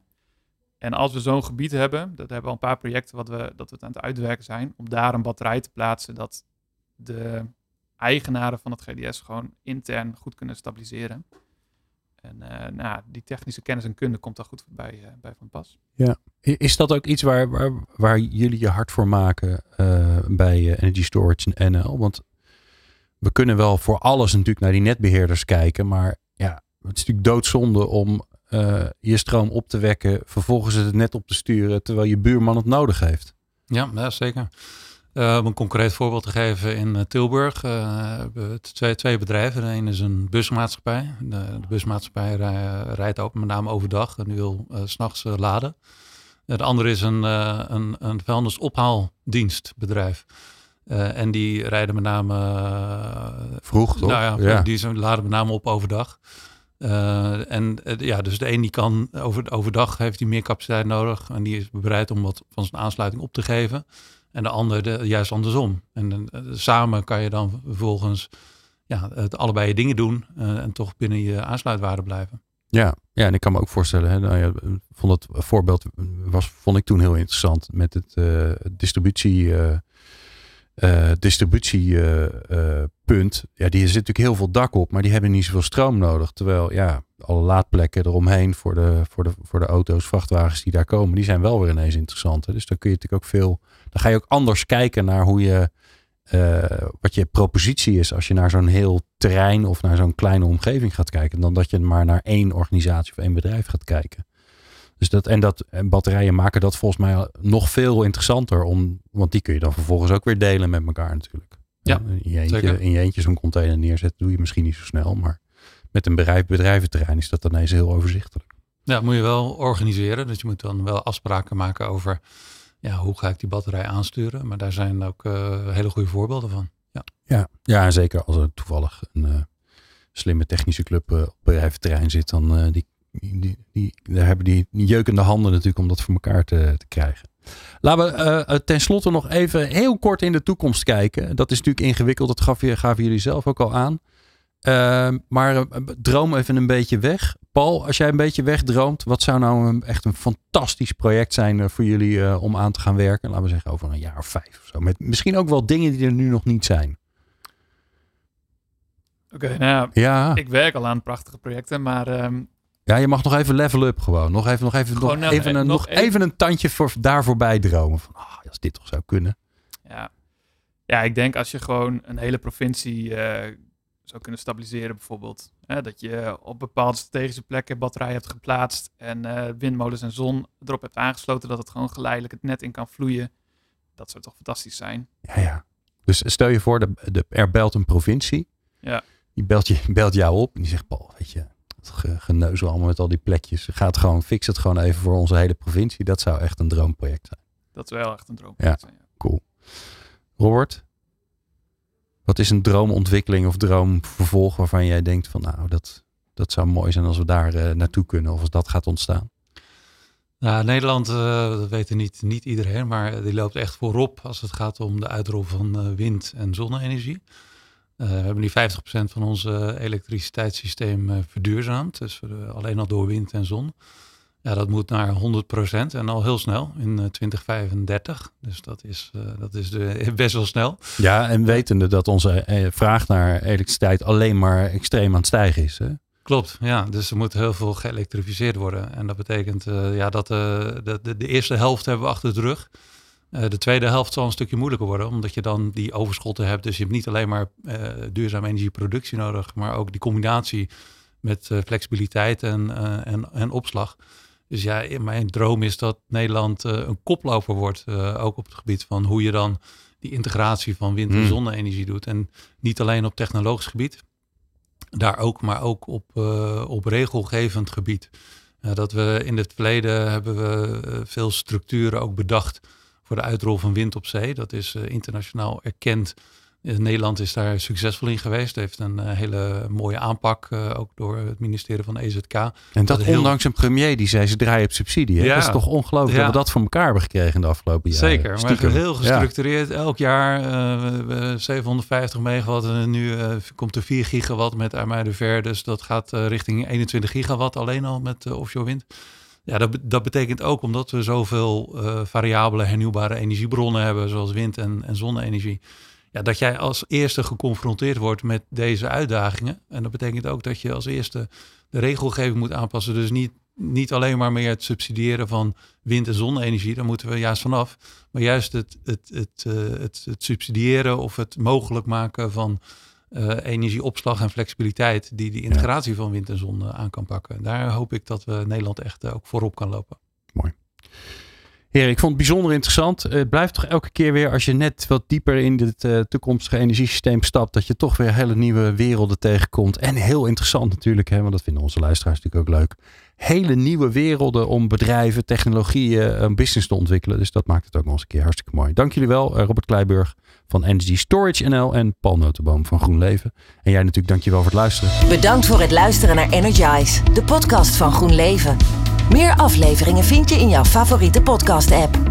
En als we zo'n gebied hebben, dat hebben we al een paar projecten wat we, dat we het aan het uitwerken zijn, om daar een batterij te plaatsen dat de eigenaren van het G D S gewoon intern goed kunnen stabiliseren. En uh, nou, die technische kennis en kunde komt daar goed bij, uh, bij van pas. Ja. Is dat ook iets waar, waar, waar jullie je hard voor maken uh, bij Energy Storage N L? Want we kunnen wel voor alles natuurlijk naar die netbeheerders kijken. Maar ja, het is natuurlijk doodzonde om uh, je stroom op te wekken. Vervolgens het net op te sturen terwijl je buurman het nodig heeft. Ja, ja zeker. Uh, om een concreet voorbeeld te geven, in Tilburg uh, twee, twee bedrijven. De een is een busmaatschappij. De, de busmaatschappij rij, rijdt ook met name overdag en nu wil uh, 's nachts uh, laden. De andere is een, uh, een, een vuilnisophaaldienstbedrijf. Uh, en die rijden met name... Uh, vroeg, toch? Nou ja, ja, die zijn, laden met name op overdag. Uh, en uh, ja, dus de een die kan over, overdag heeft die meer capaciteit nodig. En die is bereid om wat van zijn aansluiting op te geven. En de ander de, juist andersom. En uh, samen kan je dan vervolgens ja, het, allebei je dingen doen. Uh, en toch binnen je aansluitwaarde blijven. Ja, ja, en ik kan me ook voorstellen. Hè, nou ja, vond dat voorbeeld was, vond ik toen heel interessant. Met het uh, distributie... Uh, Uh, distributiepunt, uh, uh, ja, die zit natuurlijk heel veel dak op, maar die hebben niet zoveel stroom nodig. Terwijl ja, alle laadplekken eromheen voor de, voor de, voor de auto's, vrachtwagens die daar komen, die zijn wel weer ineens interessant. Hè? Dus dan kun je natuurlijk ook veel, dan ga je ook anders kijken naar hoe je, uh, wat je propositie is als je naar zo'n heel terrein of naar zo'n kleine omgeving gaat kijken, dan dat je maar naar één organisatie of één bedrijf gaat kijken. Dus dat, en dat en batterijen maken dat volgens mij nog veel interessanter. Om, want die kun je dan vervolgens ook weer delen met elkaar natuurlijk. Ja, in je eentje, in je eentje zo'n container neerzetten doe je misschien niet zo snel. Maar met een bedrijf, bedrijventerrein is dat ineens heel overzichtelijk. Ja, dat moet je wel organiseren. Dus je moet dan wel afspraken maken over ja, hoe ga ik die batterij aansturen. Maar daar zijn ook uh, hele goede voorbeelden van. Ja, ja, ja, en zeker als er toevallig een uh, slimme technische club uh, op bedrijventerrein zit. Dan uh, die Die, die, die, daar hebben die jeukende handen natuurlijk om dat voor elkaar te, te krijgen. Laten we uh, tenslotte nog even heel kort in de toekomst kijken. Dat is natuurlijk ingewikkeld, dat gaf je, gaven jullie zelf ook al aan. Uh, maar uh, droom even een beetje weg. Paul, als jij een beetje wegdroomt, wat zou nou een, echt een fantastisch project zijn voor jullie uh, om aan te gaan werken? Laten we zeggen over een jaar of vijf of zo. Met misschien ook wel dingen die er nu nog niet zijn. Oké, okay, nou ja, ik werk al aan prachtige projecten, maar... Um... Ja, je mag nog even level up gewoon. Nog even, nog even, nog nou, even, een, nog even, even een tandje voor, daar voorbij dromen. Van, oh, als dit toch zou kunnen. Ja. Ja, ik denk als je gewoon een hele provincie uh, zou kunnen stabiliseren bijvoorbeeld. Hè, dat je op bepaalde strategische plekken batterijen hebt geplaatst. En uh, windmolens en zon erop hebt aangesloten. Dat het gewoon geleidelijk het net in kan vloeien. Dat zou toch fantastisch zijn. Ja, ja. Dus stel je voor, de, de, er belt een provincie. Ja. Die belt, je, belt jou op en die zegt, Paul, weet je... geneuzel allemaal met al die plekjes. Gaat gewoon, fix het gewoon even voor onze hele provincie. Dat zou echt een droomproject zijn. Dat zou wel echt een droomproject ja, zijn. Ja. Cool. Robert, wat is een droomontwikkeling of droomvervolg waarvan jij denkt van nou, dat, dat zou mooi zijn als we daar uh, naartoe kunnen of als dat gaat ontstaan? Nou, Nederland, uh, dat weet niet, niet iedereen, maar die loopt echt voorop als het gaat om de uitrol van uh, wind- en zonne-energie. Uh, we hebben nu vijftig procent van ons uh, elektriciteitssysteem uh, verduurzaamd. Dus uh, alleen al door wind en zon. Ja, dat moet naar honderd procent en al heel snel in uh, twintig vijfendertig. Dus dat is, uh, dat is de, best wel snel. Ja, en wetende dat onze uh, vraag naar elektriciteit alleen maar extreem aan het stijgen is. Hè? Klopt, ja. Dus er moet heel veel geëlektrificeerd worden. En dat betekent uh, ja, dat uh, de, de, de eerste helft hebben we achter de rug. Uh, de tweede helft zal een stukje moeilijker worden, omdat je dan die overschotten hebt. Dus je hebt niet alleen maar uh, duurzame energieproductie nodig, maar ook die combinatie met uh, flexibiliteit en, uh, en, en opslag. Dus ja, mijn droom is dat Nederland uh, een koploper wordt, uh, ook op het gebied van hoe je dan die integratie van wind- en zonne-energie doet. En niet alleen op technologisch gebied, daar ook, maar ook op, uh, op regelgevend gebied. Uh, dat we in het verleden hebben we uh, veel structuren ook bedacht voor de uitrol van wind op zee. Dat is uh, internationaal erkend. Uh, Nederland is daar succesvol in geweest. Heeft een uh, hele mooie aanpak. Uh, ook door het ministerie van E Z K. En dat, dat heel... ondanks een premier die zei ze draaien op subsidie. Ja. Dat is toch ongelooflijk ja. dat we dat voor elkaar hebben gekregen in de afgelopen jaren. Zeker. Stiekem. Maar heel gestructureerd. Ja. Elk jaar uh, zevenhonderdvijftig megawatt. En nu uh, komt er vier gigawatt met IJmuiden Ver. Dus dat gaat uh, richting eenentwintig gigawatt. Alleen al met uh, offshore wind. Ja, dat, dat betekent ook omdat we zoveel uh, variabele hernieuwbare energiebronnen hebben, zoals wind en, en zonne-energie. ja, dat jij als eerste geconfronteerd wordt met deze uitdagingen. En dat betekent ook dat je als eerste de regelgeving moet aanpassen. Dus niet, niet alleen maar meer het subsidiëren van wind- en zonne-energie. Daar moeten we juist vanaf. Maar juist het, het, het, het, het, het subsidiëren of het mogelijk maken van uh, energieopslag en flexibiliteit die die integratie ja. van wind en zon aan kan pakken. Daar hoop ik dat we Nederland echt uh, ook voorop kan lopen. Mooi. Heren, ik vond het bijzonder interessant. Het blijft toch elke keer weer, als je net wat dieper in het uh, toekomstige energiesysteem stapt, dat je toch weer hele nieuwe werelden tegenkomt. En heel interessant natuurlijk, hè, want dat vinden onze luisteraars natuurlijk ook leuk. Hele nieuwe werelden om bedrijven, technologieën, een business te ontwikkelen. Dus dat maakt het ook nog eens een keer hartstikke mooi. Dank jullie wel, uh, Robert Kleiburg van Energy Storage N L en Paul Noteboom van GroenLeven. En jij natuurlijk, dank je wel voor het luisteren. Bedankt voor het luisteren naar Energize, de podcast van GroenLeven. Meer afleveringen vind je in jouw favoriete podcast-app.